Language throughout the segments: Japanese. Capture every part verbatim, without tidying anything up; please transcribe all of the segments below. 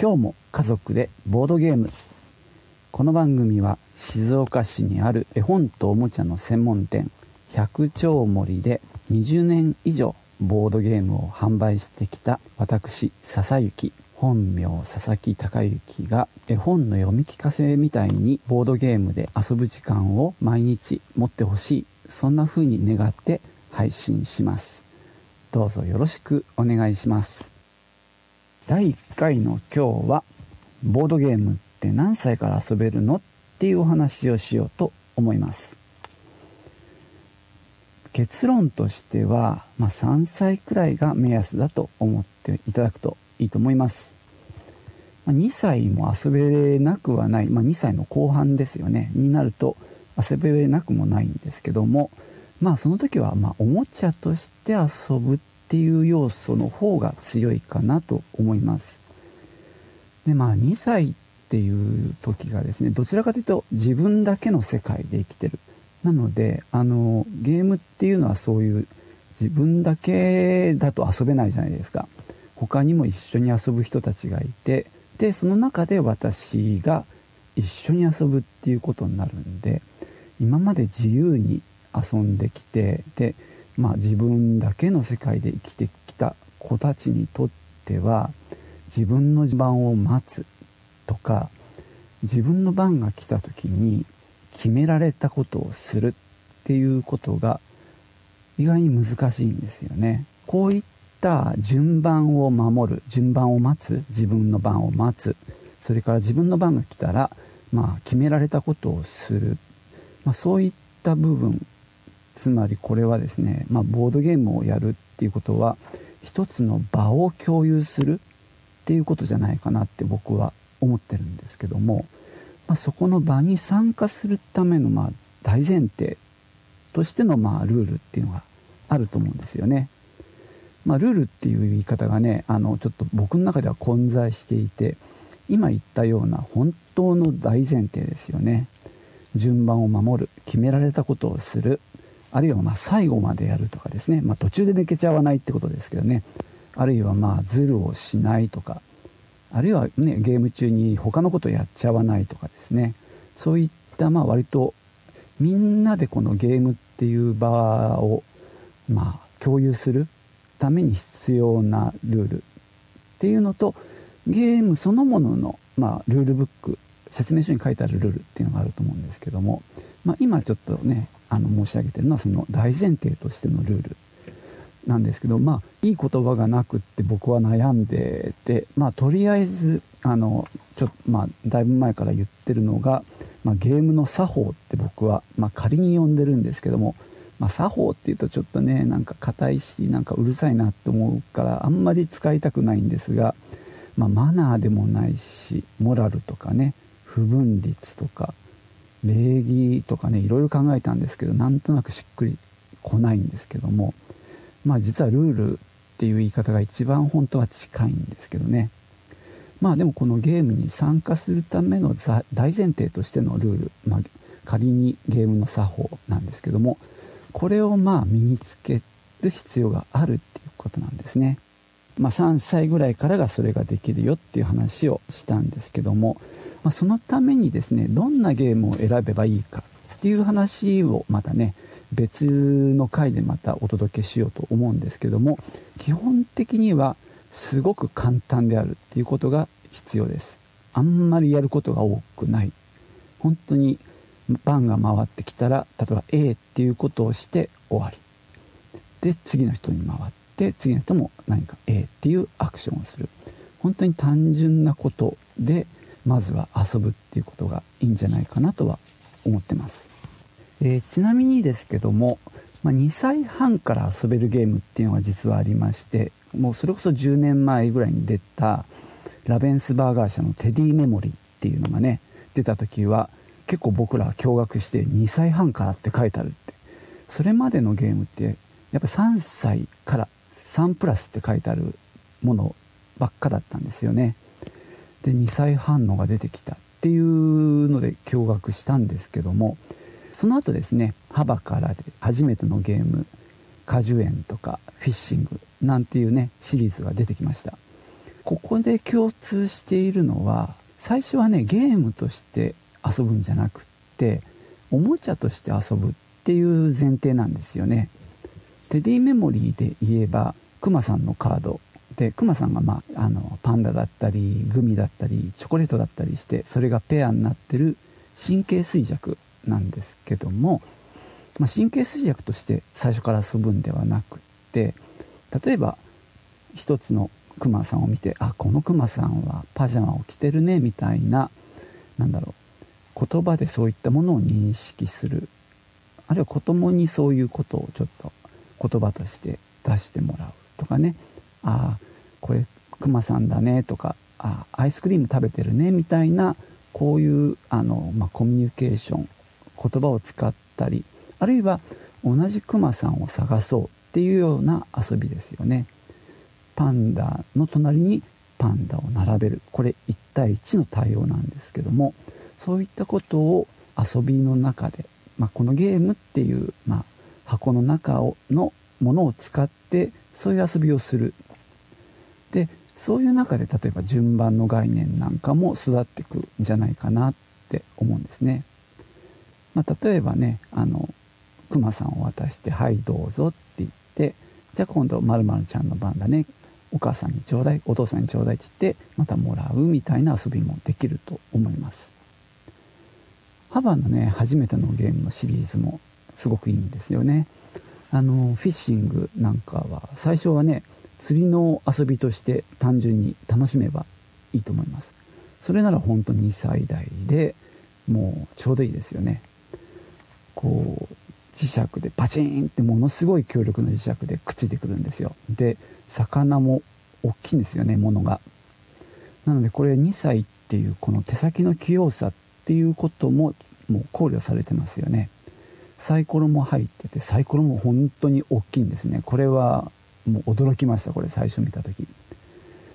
今日も家族でボードゲーム。この番組は静岡市にある絵本とおもちゃの専門店百丁森でにじゅうねん以上ボードゲームを販売してきた私笹雪、本名佐々木隆之が絵本の読み聞かせみたいにボードゲームで遊ぶ時間を毎日持ってほしい、そんな風に願って配信します。どうぞよろしくお願いします。だいいっかいの今日はボードゲームって何歳から遊べるのっていうお話をしようと思います。結論としては、まあ、さんさいくらいが目安だと思っていただくといいと思います。にさいも遊べなくはない、まあ、にさいの後半ですよねになると遊べなくもないんですけども、まあその時はまあおもちゃとして遊ぶっていう要素の方が強いかなと思います。でまあにさいっていう時がですね、どちらかというと自分だけの世界で生きてる。なのであのゲームっていうのはそういう自分だけだと遊べないじゃないですか。他にも一緒に遊ぶ人たちがいて、でその中で私が一緒に遊ぶっていうことになるんで、今まで自由に遊んできて、で、まあ、自分だけの世界で生きてきた子たちにとっては、自分の番を待つとか、自分の番が来た時に決められたことをするっていうことが意外に難しいんですよね。こういった順番を守る、順番を待つ、自分の番を待つ、それから自分の番が来たら、まあ、決められたことをする、まあ、そういった部分、つまりこれはですね、まあ、ボードゲームをやるっていうことは一つの場を共有するっていうことじゃないかなって僕は思ってるんですけども、まあ、そこの場に参加するためのまあ大前提としてのまあルールっていうのがあると思うんですよね。まあ、ルールっていう言い方がね、あのちょっと僕の中では混在していて、今言ったような本当の大前提ですよね。順番を守る、決められたことをする、あるいはまあ最後までやるとかですね、まあ、途中で抜けちゃわないってことですけどね、あるいはまあズルをしないとか、あるいは、ね、ゲーム中に他のことやっちゃわないとかですね、そういったまあ割とみんなでこのゲームっていう場をまあ共有するために必要なルールっていうのと、ゲームそのものの、まあ、ルールブック、説明書に書いてあるルールっていうのがあると思うんですけども、まあ、今ちょっとねあの申し上げてるのはその大前提としてのルールなんですけど、まあいい言葉がなくって僕は悩んでて、まあとりあえずあのちょっとまあだいぶ前から言ってるのが、まあ、ゲームの作法って僕は、まあ、仮に呼んでるんですけども、まあ、作法っていうとちょっとねなんか硬いしなんかうるさいなって思うからあんまり使いたくないんですが、まあ、マナーでもないしモラルとかね不分律とか礼儀とかねいろいろ考えたんですけど、なんとなくしっくりこないんですけども、まあ実はルールっていう言い方が一番本当は近いんですけどね。まあでもこのゲームに参加するための大前提としてのルール、まあ、仮にゲームの作法なんですけども、これをまあ身につける必要があるっていうことなんですね。まあ、さんさいぐらいからがそれができるよっていう話をしたんですけども、まあ、そのためにですねどんなゲームを選べばいいかっていう話をまたね別の回でまたお届けしようと思うんですけども、基本的にはすごく簡単であるっていうことが必要です。あんまりやることが多くない、本当に番が回ってきたら例えば A っていうことをして終わりで、次の人に回ってで次の人も何か A っていうアクションをする、本当に単純なことでまずは遊ぶっていうことがいいんじゃないかなとは思ってます。えー、ちなみにですけども、まあ、にさいはんから遊べるゲームっていうのが実はありまして、もうそれこそじゅうねんまえぐらいに出たラベンスバーガー社のテディメモリーっていうのがね出た時は結構僕らは驚愕して、にさいはんからって書いてあるって、それまでのゲームってやっぱさんさいからさんプラスって書いてあるものばっかだったんですよね。でにさいはんのが出てきたっていうので驚愕したんですけども、その後ですね幅からで初めてのゲーム果樹園とかフィッシングなんていうねシリーズが出てきました。ここで共通しているのは、最初はねゲームとして遊ぶんじゃなくっておもちゃとして遊ぶっていう前提なんですよね。テディメモリーで言えばクマさんのカードで、クマさんが、まあ、あのパンダだったりグミだったりチョコレートだったりして、それがペアになってる神経衰弱なんですけども、まあ、神経衰弱として最初から遊ぶんではなくって、例えば一つのクマさんを見て、あ、このクマさんはパジャマを着てるねみたいな、なんだろう、言葉でそういったものを認識する、あるいは子供にそういうことをちょっと言葉として出してもらうとかね、あ、これクマさんだねとか、あ、アイスクリーム食べてるねみたいな、こういうあの、まあ、コミュニケーション、言葉を使ったり、あるいは同じクマさんを探そうっていうような遊びですよね。パンダの隣にパンダを並べる、これいち対いちの対応なんですけども、そういったことを遊びの中で、まあ、このゲームっていう、まあ、箱の中をのものを使ってそういう遊びをする。で、そういう中で例えば順番の概念なんかも育っていくんじゃないかなって思うんですね。まあ、例えばね、あのクマさんを渡して、はいどうぞって言って、じゃあ今度〇〇ちゃんの番だね、お母さんにちょうだい、お父さんにちょうだいって言ってまたもらうみたいな遊びもできると思います。ハバのね、初めてのゲームのシリーズもすごくいいんですよね。あのフィッシングなんかは最初はね、釣りの遊びとして単純に楽しめばいいと思います。それなら本当に最大でもうちょうどいいですよね。こう磁石でパチンってものすごい強力な磁石でくっついてくるんですよ。で、魚も大きいんですよね、ものが。なのでこれにさいっていうこの手先の器用さっていうことももう考慮されてますよね。サイコロも入ってて、サイコロも本当に大きいんですね。これはもう驚きました、これ最初見た時。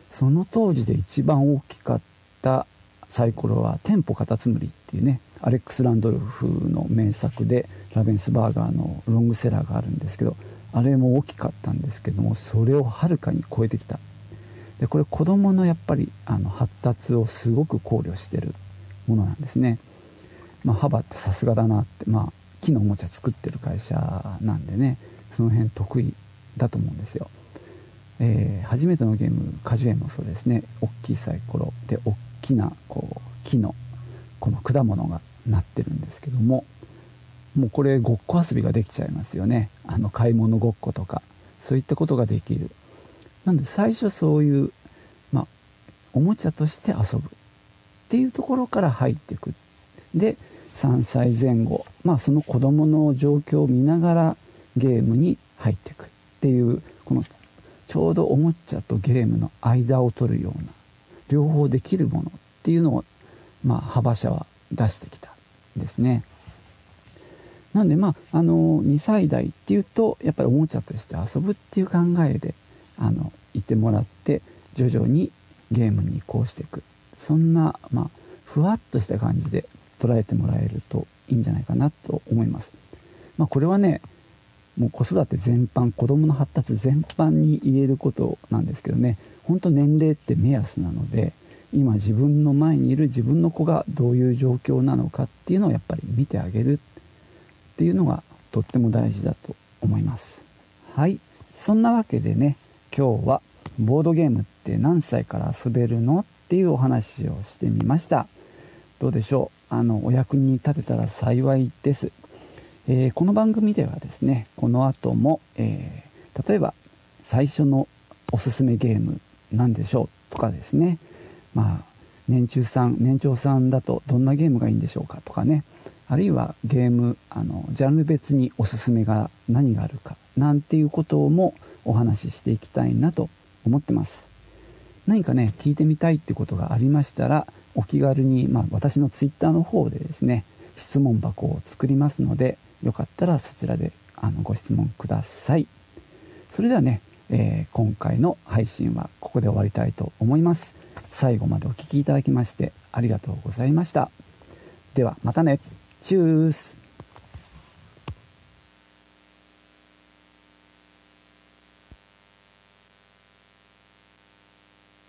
その当時で一番大きかったサイコロはテンポカタツムリっていうね、アレックス・ランドルフの名作でラベンスバーガーのロングセラーがあるんですけど、あれも大きかったんですけども、それをはるかに超えてきた。で、これ子どものやっぱりあの発達をすごく考慮してるものなんですね。まあ、ハバってさすがだなって、まあ、木のおもちゃ作ってる会社なんでね、その辺得意だと思うんですよ。えー、初めてのゲーム果樹園もそうですね。大きいサイコロで大きなこう木のこの果物がなってるんですけども、もうこれごっこ遊びができちゃいますよね。あの買い物ごっことかそういったことができる。なので最初そういう、まあ、おもちゃとして遊ぶっていうところから入っていく。で、さんさいぜん後、まあ、その子どもの状況を見ながらゲームに入っていくっていう、このちょうどおもちゃとゲームの間を取るような、両方できるものっていうのを、まあ、幅社は出してきたんですね。なんで、まあ、あのにさい代っていうとやっぱりおもちゃとして遊ぶっていう考えであのいてもらって、徐々にゲームに移行していく、そんな、まあ、ふわっとした感じで捉えてもらえるといいんじゃないかなと思います。まあ、これはね、もう子育て全般、子どもの発達全般に言えることなんですけどね、本当年齢って目安なので、今自分の前にいる自分の子がどういう状況なのかっていうのをやっぱり見てあげるっていうのがとっても大事だと思います。はい、そんなわけでね、今日はボードゲームって何歳から遊べるのっていうお話をしてみました。どうでしょう、あのお役に立てたら幸いです。えー、この番組ではですね、この後も、えー、例えば最初のおすすめゲームなんでしょうとかですね、まあ、年中さん、年長さんだとどんなゲームがいいんでしょうかとかね、あるいはゲーム、あのジャンル別におすすめが何があるかなんていうこともお話ししていきたいなと思ってます。何かね、聞いてみたいってことがありましたら、お気軽に、まあ、私のツイッターの方でですね、質問箱を作りますので、よかったらそちらであのご質問ください。それではね、えー、今回の配信はここで終わりたいと思います。最後までお聞きいただきましてありがとうございました。ではまたね。チュース。